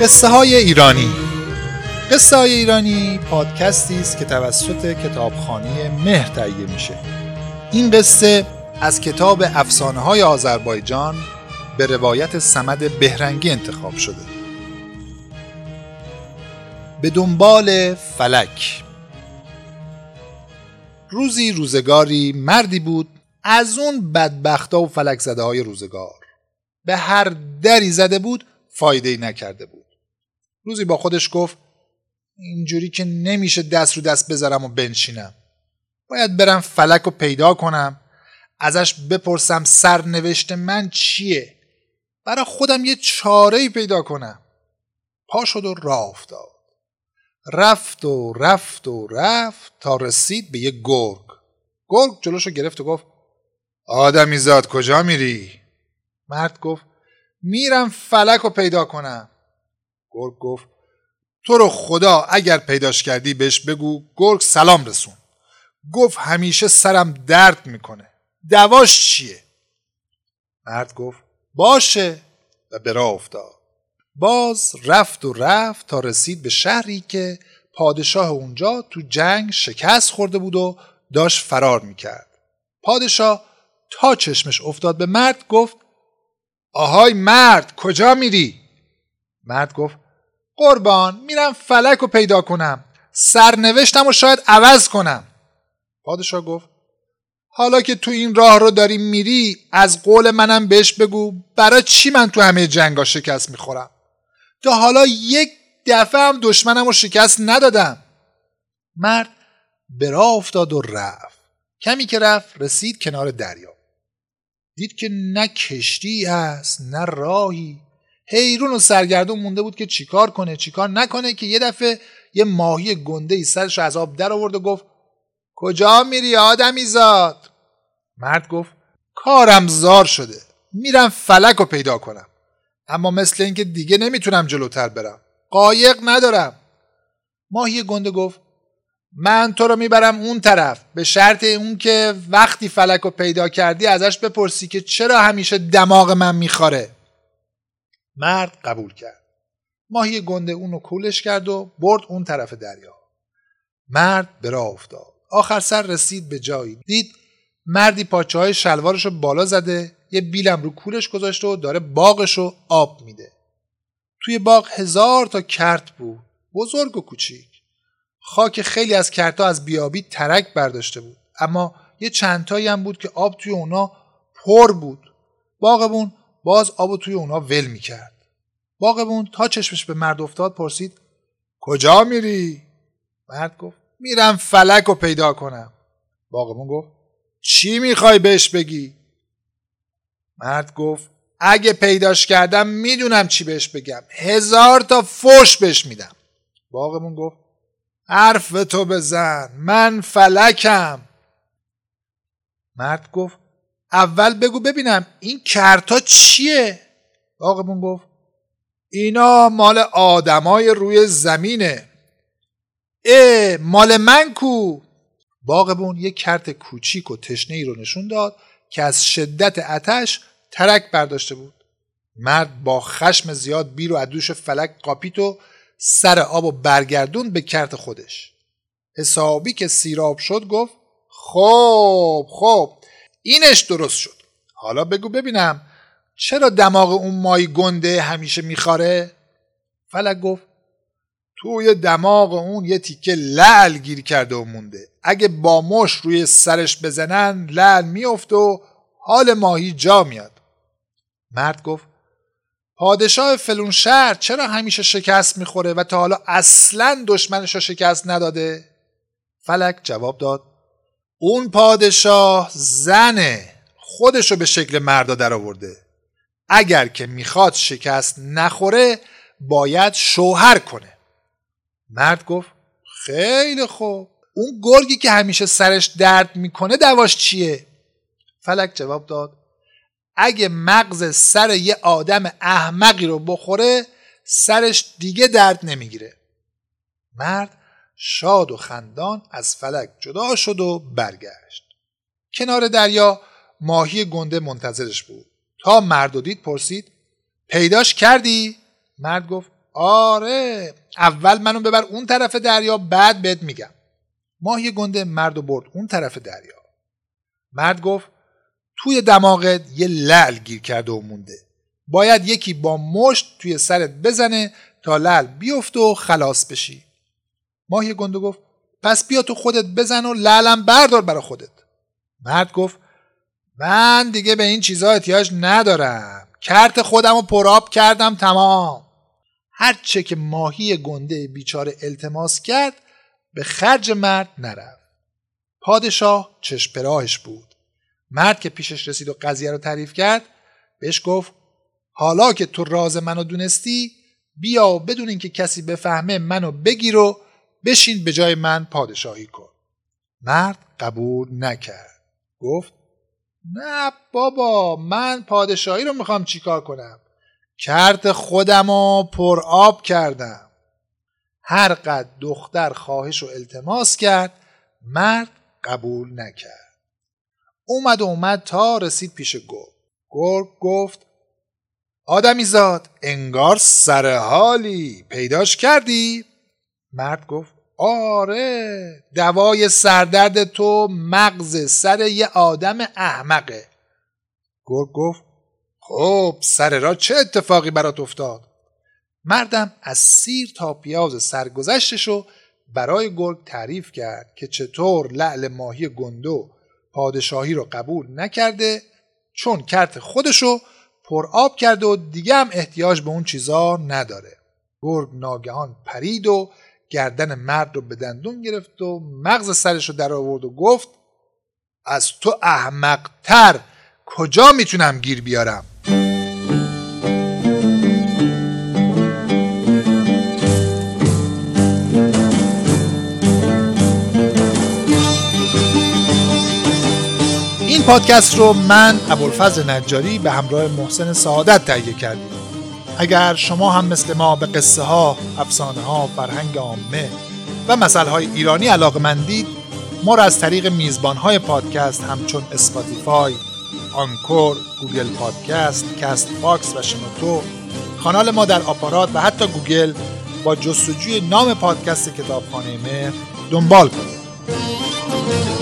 قصه های ایرانی. قصه های ایرانی پادکستی است که توسط کتابخوانی مهر تقی میشه. این قصه از کتاب افسانه های آزربایجان به روایت صمد بهرنگی انتخاب شده. به دنبال فلک. روزی روزگاری مردی بود از اون بدبختا و فلک زده های روزگار. به هر دری زده بود فایده‌ای نکرده بود. روزی با خودش گفت اینجوری که نمیشه دست رو دست بذارم و بنشینم. باید برم فلک رو پیدا کنم، ازش بپرسم سرنوشت من چیه، برای خودم یه چاره‌ای پیدا کنم. پا شد و راه افتاد. رفت تا رسید به یه گرگ. جلوشو گرفت و گفت آدمی زاد کجا میری؟ مرد گفت میرم فلک رو پیدا کنم. گرگ گفت تو رو خدا اگر پیداش کردی بهش بگو گرگ سلام رسون. گفت همیشه سرم درد میکنه، دواش چیه؟ مرد گفت باشه و به راه افتاد. باز رفت تا رسید به شهری که پادشاه اونجا تو جنگ شکست خورده بود و داشت فرار میکرد. پادشاه تا چشمش افتاد به مرد گفت آهای مرد کجا میری؟ مرد گفت قربان میرم فلک رو پیدا کنم، سرنوشتم رو شاید عوض کنم. پادشاه گفت حالا که تو این راه رو داری میری از قول منم بهش بگو برای چی من تو همه جنگا شکست میخورم؟ تا حالا یک دفعه هم دشمنم رو شکست ندادم. مرد به راه افتاد و رفت. کمی که رفت رسید کنار دریا. دید که نه کشتی هست نه راهی. حیرون و سرگردون مونده بود که چیکار کنه چیکار نکنه که یه دفعه یه ماهی گنده‌ای سرش از آب در آورد و گفت کجا میری آدمی زاد؟ مرد گفت کارم زار شده، میرم فلک رو پیدا کنم، اما مثل اینکه دیگه نمیتونم جلوتر برم، قایق ندارم. ماهی گنده گفت من تو رو میبرم اون طرف به شرط اون که وقتی فلک رو پیدا کردی ازش بپرسی که چرا همیشه دماغ من میخاره. مرد قبول کرد. ماهی گنده اون رو کولش کرد و برد اون طرف دریا. مرد به راه افتاد. آخر سر رسید به جایی. دید مردی پاچه های شلوارش رو بالا زده، یه بیلم رو کولش گذاشته و داره باغش رو آب میده. توی باغ 1000 تا کرت بود، بزرگ و کوچیک. خاک خیلی از کرتا از بیابی ترک برداشته بود، اما یه چند تایی هم بود که آب توی اونا پر بود. باغبون باز آب توی اونا ول میکرد. باغبون تا چشمش به مرد افتاد پرسید کجا میری؟ مرد گفت میرم فلک رو پیدا کنم. باغبون گفت چی میخوای بهش بگی؟ مرد گفت اگه پیداش کردم میدونم چی بهش بگم، 1000 تا فوش بهش میدم. باغبون گفت حرف تو بزن، من فلکم. مرد گفت اول بگو ببینم این کرتا چیه؟ باغبون گفت اینا مال آدمای روی زمینه. مال من کو؟ باغبون یک کرت کوچیک و تشنه‌ای رو نشون داد که از شدت آتش ترک برداشته بود. مرد با خشم زیاد بیر و ادوش فلک قاپیت و سر آب و برگردون به کرت خودش. حسابی که سیراب شد گفت خوب اینش درست شد، حالا بگو ببینم چرا دماغ اون ماهی گنده همیشه میخاره؟ فلک گفت توی دماغ اون یه تیکه لعل گیر کرده و مونده، اگه با مش روی سرش بزنن لعل میفته و حال ماهی جا میاد. مرد گفت پادشاه فلون شهر چرا همیشه شکست میخوره و تا حالا اصلاً دشمنش رو شکست نداده؟ فلک جواب داد اون پادشاه زنه، خودشو به شکل مردا در آورده، اگر که میخواد شکست نخوره باید شوهر کنه. مرد گفت خیلی خوب، اون گرگی که همیشه سرش درد میکنه دواش چیه؟ فلک جواب داد اگه مغز سر یه آدم احمقی رو بخوره سرش دیگه درد نمیگیره. مرد شاد و خندان از فلک جدا شد و برگشت. کنار دریا ماهی گنده منتظرش بود. تا مرد رو دید پرسید پیداش کردی؟ مرد گفت آره اول منو ببر اون طرف دریا بعد بهت میگم. ماهی گنده مردو برد اون طرف دریا. مرد گفت توی دماغت یه لعل گیر کرده و مونده، باید یکی با مشت توی سرت بزنه تا لعل بیفت و خلاص بشی. ماهی گنده گفت پس بیا تو خودت بزن و لعلم بردار برا خودت. مرد گفت من دیگه به این چیزا احتیاج ندارم، کرت خودم رو پراب کردم تمام. هرچه که ماهی گنده بیچاره التماس کرد به خرج مرد نرفت. پادشاه چشم به راهش بود. مرد که پیشش رسید و قضیه رو تعریف کرد بهش گفت حالا که تو راز منو دونستی بیا و بدون اینکه کسی بفهمه منو بگیر و بشین به جای من پادشاهی کن. مرد قبول نکرد. گفت نه بابا من پادشاهی رو میخوام چیکار کنم، کرت خودم رو پر آب کردم. هر قد دختر خواهش و التماس کرد مرد قبول نکرد. اومد تا رسید پیش گرگ. گرگ گفت آدمی زاد انگار سر حالی، پیداش کردی؟ مرد گفت آره، دوای سردرد تو مغز سر یه آدم احمقه. گرگ گفت خب سر را چه اتفاقی برات افتاد؟ مردم از سیر تا پیاز سرگذشتشو برای گرگ تعریف کرد که چطور لعل ماهی گندو پادشاهی رو قبول نکرده چون کرت خودشو پر آب کرده و دیگه هم احتیاج به اون چیزا نداره. گرگ ناگهان پرید و گردن مرد رو به دندون گرفت و مغز سرش رو در آورد و گفت از تو احمق‌تر کجا میتونم گیر بیارم؟ این پادکست رو من ابوالفضل نجاری به همراه محسن سعادت تهیه کردیم. اگر شما هم مثل ما به قصه ها، افسانه ها، فرهنگ عامه و مسائل های ایرانی علاقه‌مندید، ما را از طریق میزبان های پادکست همچون اسپاتیفای، آنکور، گوگل پادکست، کست باکس و شنوتو، کانال ما در آپارات و حتی گوگل با جستجوی نام پادکست کتابخانه مهر دنبال کنید.